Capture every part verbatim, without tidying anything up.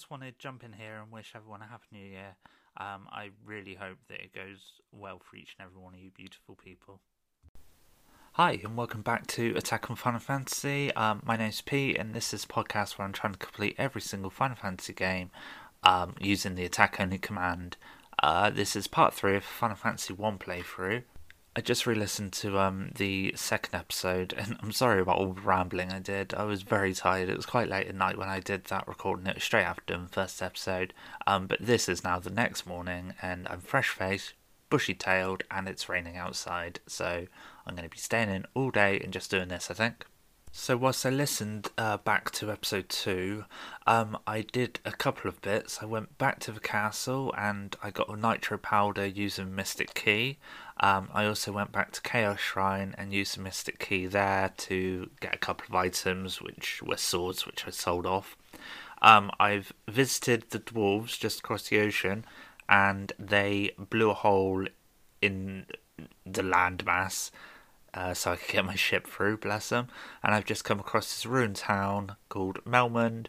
just want to jump in here and wish everyone a happy new year. Um, I really hope that it goes well for each and every one of you beautiful people. Hi and welcome back to Attack on Final Fantasy. Um, my name's Pete and this is a podcast where I'm trying to complete every single Final Fantasy game um, using the attack only command. Uh, this is part three of Final Fantasy one playthrough. I just re-listened to um, the second episode and I'm sorry about all the rambling I did. I was very tired. It was quite late at night when I did that recording. It was straight after the first episode. Um, but this is now the next morning and I'm fresh-faced, bushy-tailed and it's raining outside. So I'm going to be staying in all day and just doing this, I think. So whilst I listened uh, back to episode two, um, I did a couple of bits. I went back to the castle and I got a nitro powder using Mystic Key. Um, I also went back to Chaos Shrine and used the Mystic Key there to get a couple of items, which were swords, which I sold off. Um, I've visited the dwarves just across the ocean and they blew a hole in the landmass. Uh, so I could get my ship through, bless them. And I've just come across this ruined town called Melmond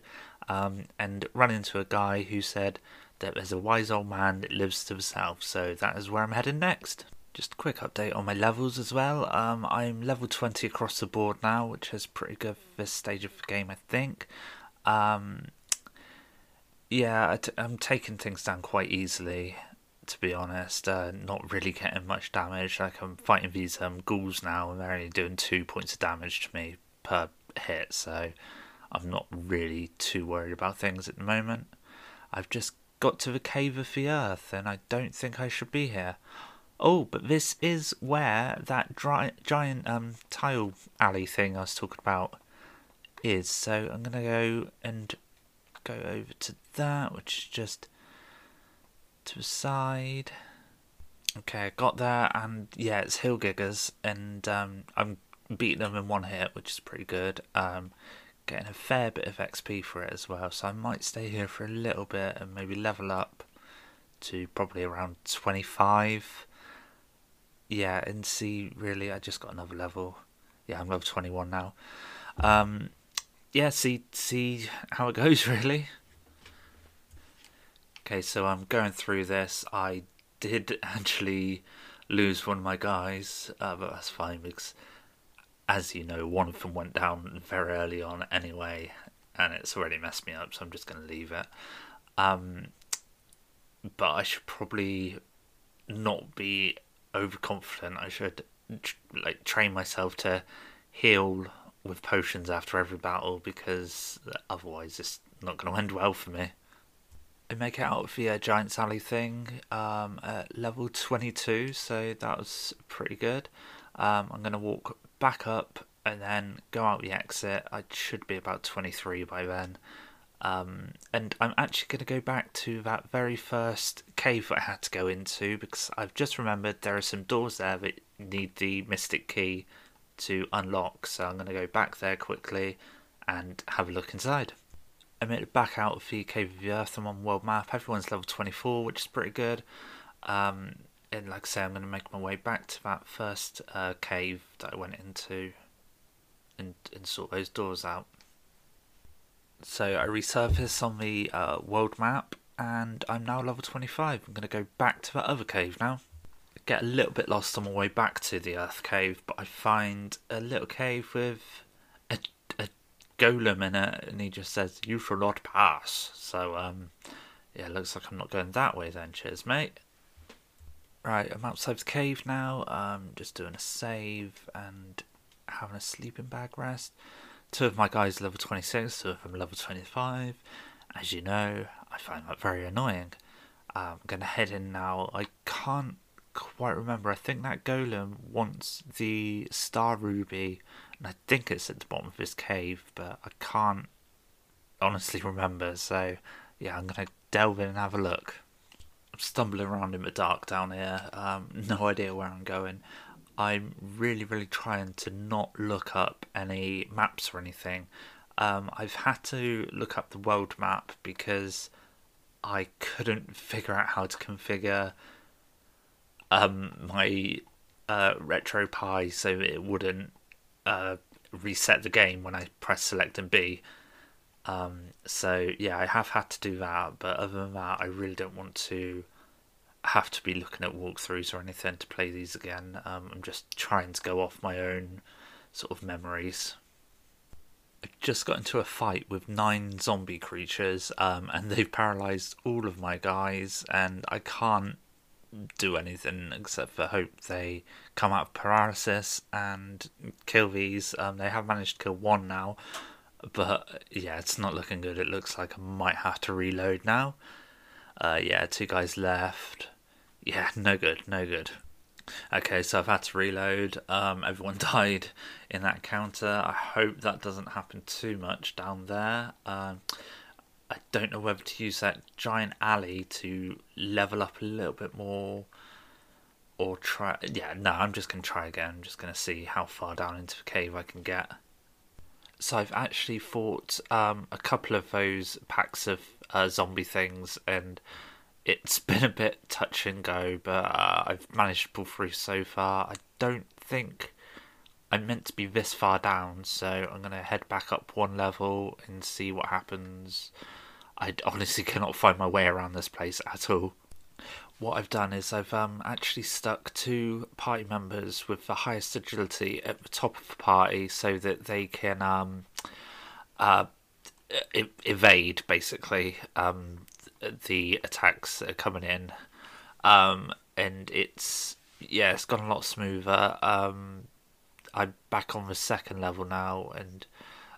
um, and run into a guy who said that there's a wise old man that lives to the south. So that is where I'm heading next. Just a quick update on my levels as well. Um, I'm level twenty across the board now, which is pretty good for this stage of the game, I think. Um, yeah, I t I'm taking things down quite easily, to be honest, uh, not really getting much damage. Like I'm fighting these um, ghouls now and they're only doing two points of damage to me per hit, so I'm not really too worried about things at the moment. I've just got to the Cave of the Earth and I don't think I should be here. Oh, but this is where that dry, giant um, tile alley thing I was talking about is, so I'm going to go and go over to that, which is just to the side. Okay, I got there and yeah, it's Hill Gigas and um, I'm beating them in one hit, which is pretty good. Um, getting a fair bit of X P for it as well, so I might stay here for a little bit and maybe level up to probably around twenty-five. Yeah, and see, really, I just got another level. Yeah, I'm level twenty-one now. Um, yeah, see, see how it goes, really. Okay, so I'm going through this. I did actually lose one of my guys, uh, but that's fine because, as you know, one of them went down very early on anyway, and it's already messed me up, so I'm just going to leave it. Um, but I should probably not be overconfident. I should like train myself to heal with potions after every battle because otherwise it's not going to end well for me. I make it out of the uh, Giant's Alley thing um, at level twenty-two, so that was pretty good. Um, I'm going to walk back up and then go out the exit. I should be about twenty-three by then. Um, and I'm actually going to go back to that very first cave that I had to go into because I've just remembered there are some doors there that need the Mystic Key to unlock. So I'm going to go back there quickly and have a look inside. I made it back out of the Cave of the Earth. I'm on the world map. Everyone's level twenty-four, which is pretty good. Um, and like I say, I'm going to make my way back to that first uh, cave that I went into and, and sort those doors out. So I resurfaced on the uh, world map and I'm now level twenty-five. I'm going to go back to that other cave now. I get a little bit lost on my way back to the Earth Cave, but I find a little cave with a, a golem in it and he just says, "You shall not pass." So um, yeah, looks like I'm not going that way then. Cheers, mate. Right, I'm outside the cave now. Um, just doing a save and having a sleeping bag rest. Two of my guys are level twenty-six, two of them level twenty-five. As you know, I find that very annoying. I'm going to head in now. I can't quite remember. I think that golem wants the Star Ruby, and I think it's at the bottom of this cave, but I can't honestly remember. So, yeah, I'm going to delve in and have a look. I'm stumbling around in the dark down here. Um, no idea where I'm going. I'm really, really trying to not look up any maps or anything. Um, I've had to look up the world map because I couldn't figure out how to configure um, my uh, RetroPie so it wouldn't uh, reset the game when I press select and B. Um, so yeah, I have had to do that, but other than that, I really don't want to have to be looking at walkthroughs or anything to play these again. Um, I'm just trying to go off my own sort of memories. I just got into a fight with nine zombie creatures, um, and they've paralysed all of my guys, and I can't do anything except for hope they come out of paralysis and kill these. Um, they have managed to kill one now, but yeah, it's not looking good. It looks like I might have to reload now. Uh, yeah, two guys left. Yeah, no good, no good. Okay, so I've had to reload. Um, everyone died in that encounter. I hope that doesn't happen too much down there. Um, I don't know whether to use that giant alley to level up a little bit more or try... Yeah, no, I'm just going to try again. I'm just going to see how far down into the cave I can get. So I've actually fought um, a couple of those packs of uh, zombie things, and it's been a bit touch and go, but uh, I've managed to pull through so far. I don't think I'm meant to be this far down, so I'm going to head back up one level and see what happens. I honestly cannot find my way around this place at all. What I've done is I've um, actually stuck two party members with the highest agility at the top of the party so that they can um, uh, e evade, basically, um, the attacks that are coming in, um and it's yeah it's gone a lot smoother. um I'm back on the second level now, and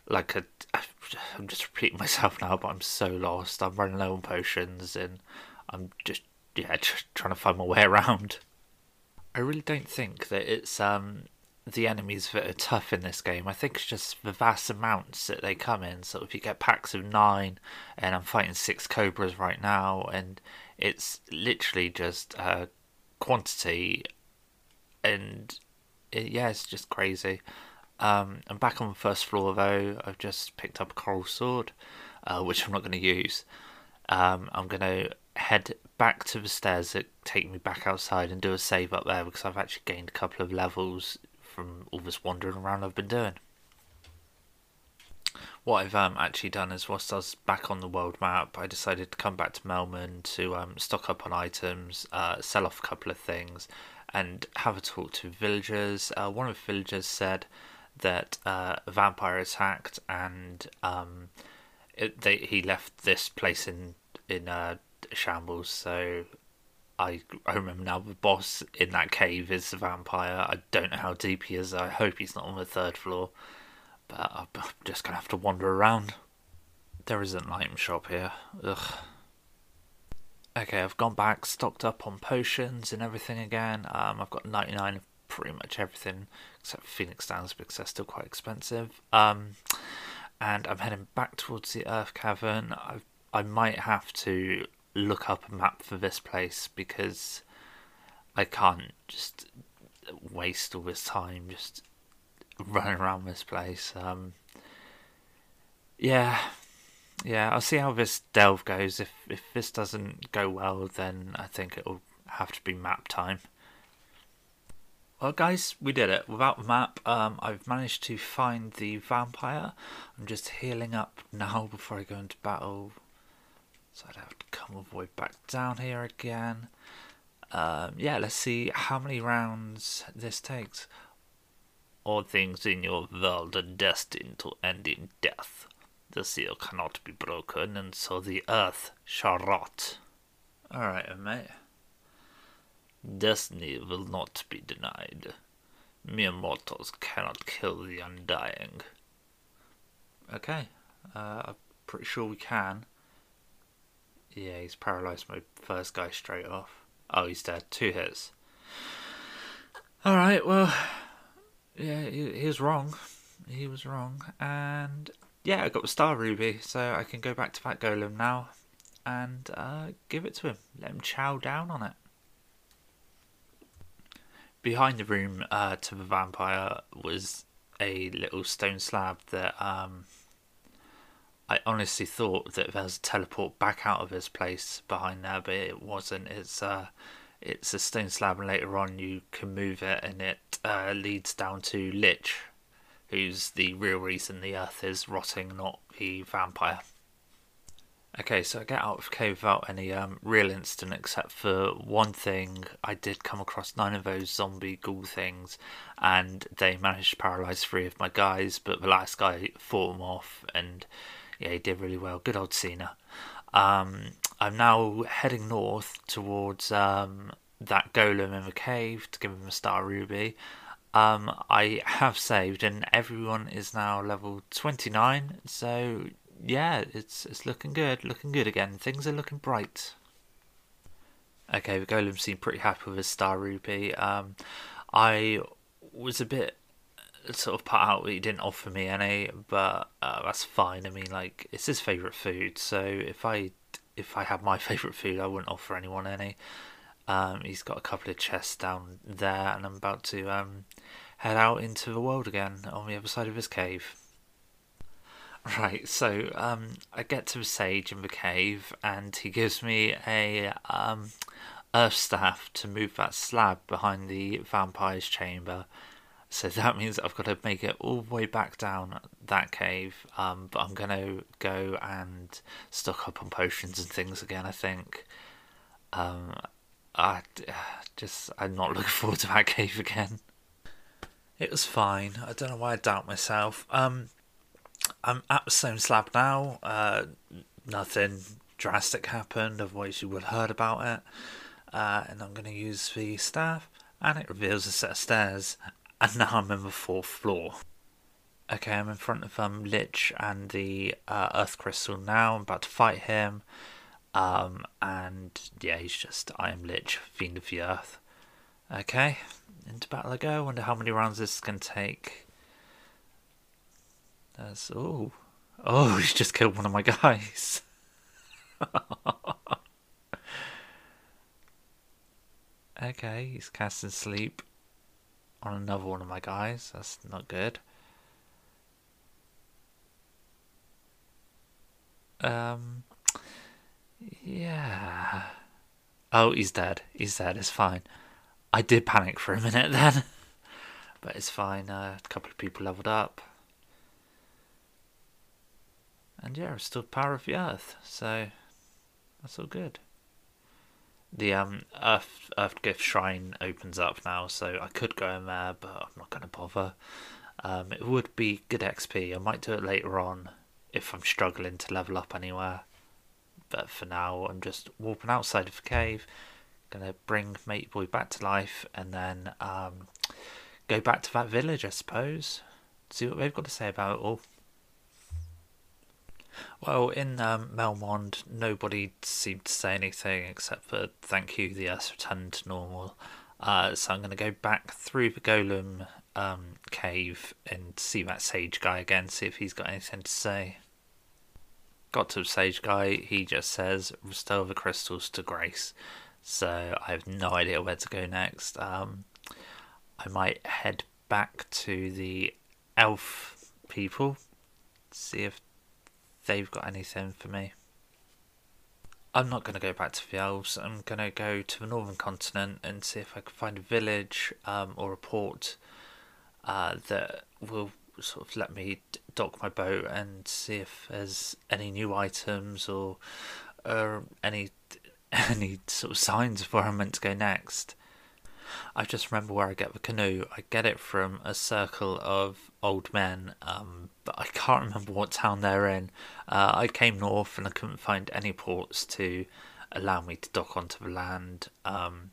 like a, I'm just repeating myself now, but I'm so lost. I'm running low on potions, and I'm just yeah just trying to find my way around. I really don't think that it's um the enemies that are tough in this game. I think it's just the vast amounts that they come in. So if you get packs of nine, and I'm fighting six cobras right now, and it's literally just uh, quantity, and it, yeah, it's just crazy. Um, I'm back on the first floor though. I've just picked up a coral sword, uh, which I'm not going to use. Um, I'm going to head back to the stairs that take me back outside and do a save up there, because I've actually gained a couple of levels from all this wandering around I've been doing. What I've um, actually done is, whilst I was back on the world map, I decided to come back to Melmond to um, stock up on items, uh, sell off a couple of things, and have a talk to villagers. Uh, one of the villagers said that uh, a vampire attacked, and um, it, they, he left this place in in uh, shambles. So I, I remember now the boss in that cave is the vampire. I don't know how deep he is. I hope he's not on the third floor. But I'm just going to have to wander around. There is an item shop here. Ugh. Okay, I've gone back, stocked up on potions and everything again. Um, I've got ninety-nine of pretty much everything, except for Phoenix Downs, because they're still quite expensive. Um, and I'm heading back towards the Earth Cavern. I I might have to look up a map for this place, because I can't just waste all this time just running around this place. Um, yeah, yeah. I'll see how this delve goes. If if this doesn't go well, then I think it'll have to be map time. Well, guys, we did it without the map. Um, I've managed to find the vampire. I'm just healing up now before I go into battle. So I'd have to come all the way back down here again. Um, yeah, let's see how many rounds this takes. All things in your world are destined to end in death. The seal cannot be broken, and so the earth shall rot. Alright, mate. Destiny will not be denied. Mere mortals cannot kill the undying. Okay, uh, I'm pretty sure we can. Yeah, he's paralysed my first guy straight off. Oh, he's dead. Two hits. Alright, well, yeah, he, he was wrong. He was wrong. And, yeah, I got the Star Ruby, so I can go back to that golem now and uh, give it to him. Let him chow down on it. Behind the room uh, to the vampire was a little stone slab that... Um, I honestly thought that there was a teleport back out of this place behind there, but it wasn't. It's uh, it's a stone slab, and later on you can move it, and it uh, leads down to Lich, who's the real reason the earth is rotting, not the vampire. Okay, so I get out of the cave without any um, real incident, except for one thing. I did come across nine of those zombie ghoul things, and they managed to paralyse three of my guys, but the last guy fought them off, and yeah, he did really well. Good old Cena. Um, I'm now heading north towards um, that golem in the cave to give him a Star Ruby. Um, I have saved, and everyone is now level twenty-nine, so... yeah, it's it's looking good, looking good again. Things are looking bright. Okay, the golem seemed pretty happy with his Star Ruby. Um, I was a bit sort of put out that he didn't offer me any, but uh, that's fine. I mean, like, it's his favourite food, so if I if I had my favourite food, I wouldn't offer anyone any. Um, he's got a couple of chests down there, and I'm about to um head out into the world again on the other side of his cave. Right, so um, I get to the sage in the cave, and he gives me a um, earth staff to move that slab behind the vampire's chamber. So that means I've got to make it all the way back down that cave. Um, but I'm going to go and stock up on potions and things again, I think. Um, I just I'm not looking forward to that cave again. It was fine. I don't know why I doubt myself. Um. I'm at the stone slab now. Uh, nothing drastic happened, otherwise you would have heard about it. Uh, and I'm going to use the staff, and it reveals a set of stairs. And now I'm in the fourth floor. Okay, I'm in front of um, Lich and the uh, Earth Crystal now. I'm about to fight him. Um, and yeah, he's just, I am Lich, Fiend of the Earth. Okay, into battle I go. Wonder how many rounds this is going to take. That's, oh, oh, he's just killed one of my guys. Okay, he's casting sleep on another one of my guys. That's not good. Um, yeah. Oh, he's dead. He's dead. It's fine. I did panic for a minute then, but it's fine. Uh, a couple of people leveled up. And yeah, it's still power of the earth, so that's all good. The um Earth Earth Gift Shrine opens up now, so I could go in there, but I'm not gonna bother. Um, it would be good X P. I might do it later on if I'm struggling to level up anywhere. But for now, I'm just warping outside of the cave, gonna bring Mateboy back to life, and then um go back to that village, I suppose. See what they've got to say about it all. Well, in um, Melmond, nobody seemed to say anything except for thank you, the earth's returned to normal. Uh, so I'm going to go back through the Golem um, cave and see that sage guy again, see if he's got anything to say. Got to the sage guy, he just says, restore the crystals to grace. So I have no idea where to go next. Um, I might head back to the elf people, see if they've got anything for me. I'm not going to go back to the elves. I'm going to go to the northern continent and see if I can find a village um, or a port uh, that will sort of let me dock my boat and see if there's any new items or uh, any any sort of signs of where I'm meant to go next. I just remember where I get the canoe. I get it from a circle of old men, um, but I can't remember what town they're in. Uh, I came north and I couldn't find any ports to allow me to dock onto the land. Um,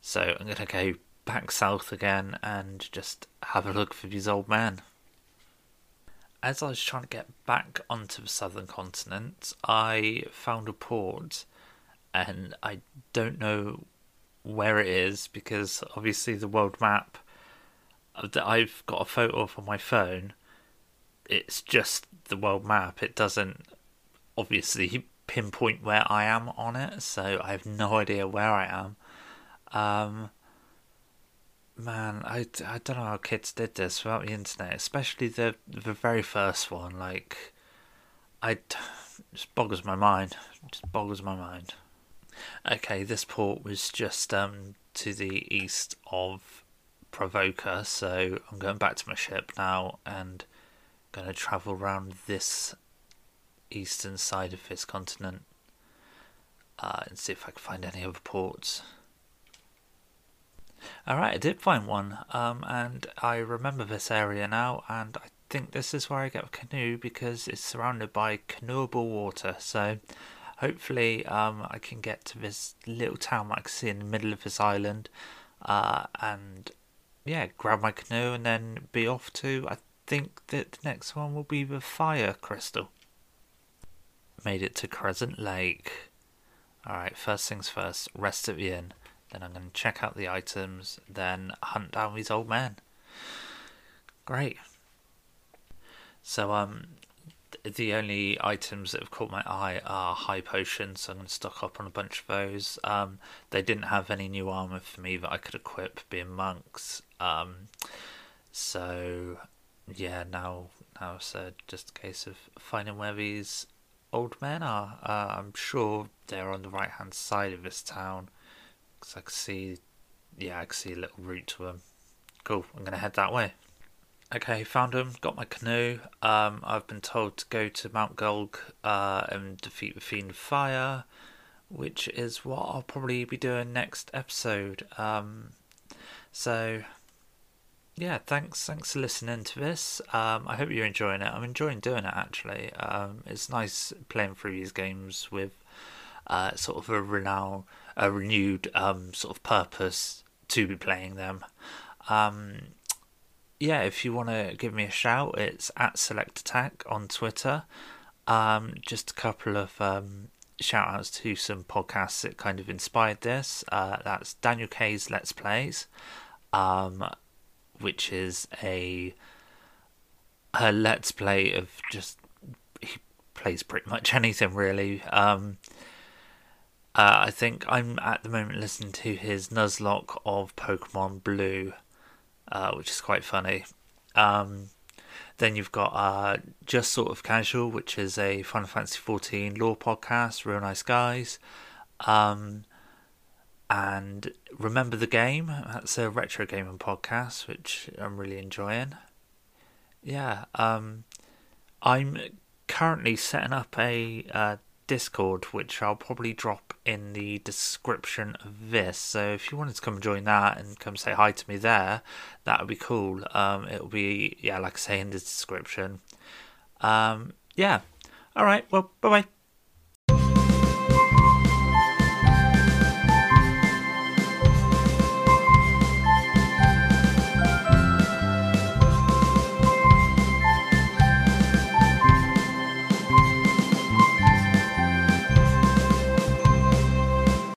so I'm going to go back south again and just have a look for these old men. As I was trying to get back onto the southern continent, I found a port, and I don't know where it is, because obviously the world map that I've got a photo of on my phone, it's just the world map. It doesn't obviously pinpoint where I am on it, so I have no idea where I am. Um, man, I, I don't know how kids did this without the internet, especially the the very first one. Like, I it just boggles my mind. It just boggles my mind. Okay, this port was just um to the east of Provoker, so I'm going back to my ship now and going to travel around this eastern side of this continent uh, and see if I can find any other ports. Alright, I did find one, um, and I remember this area now, and I think this is where I get a canoe because it's surrounded by canoeable water, so hopefully um, I can get to this little town that I can see in the middle of this island uh, and yeah, grab my canoe and then be off to, I think that the next one will be the Fire Crystal. Made it to Crescent Lake. Alright, first things first, rest at the inn. Then I'm going to check out the items, then hunt down these old men. Great. So um, the only items that have caught my eye are high potions, so I'm going to stock up on a bunch of those. Um, they didn't have any new armour for me that I could equip being monks. Um, so yeah, now, now so just a case of finding where these old men are. Uh, I'm sure they're on the right hand side of this town. I can see, yeah, I can see a little route to them. Cool, I'm going to head that way. Okay, found them, got my canoe. Um, I've been told to go to Mount Golg uh, and defeat the Fiend of Fire, which is what I'll probably be doing next episode. Um, so, yeah, thanks thanks for listening to this. Um, I hope you're enjoying it. I'm enjoying doing it, actually. Um, it's nice playing through these games with uh, sort of a renowned... a renewed um, sort of purpose to be playing them. Um, yeah, if you want to give me a shout, it's at SelectAttack on Twitter. Um, just a couple of um, shout outs to some podcasts that kind of inspired this. Uh, that's Daniel K's Let's Plays, um, which is a, a Let's Play of just, he plays pretty much anything really. Um, Uh, I think I'm at the moment listening to his Nuzlocke of Pokemon Blue, uh, which is quite funny. Um, then you've got uh, Just Sort of Casual, which is a Final Fantasy fourteen lore podcast, real nice guys. Um, and Remember the Game, that's a retro gaming podcast, which I'm really enjoying. Yeah, um, I'm currently setting up a... Uh, Discord, which I'll probably drop in the description of this, so if you wanted to come join that and come say hi to me there, that would be cool. Um it'll be, yeah, like I say, in the description. Um yeah, all right, well, bye bye.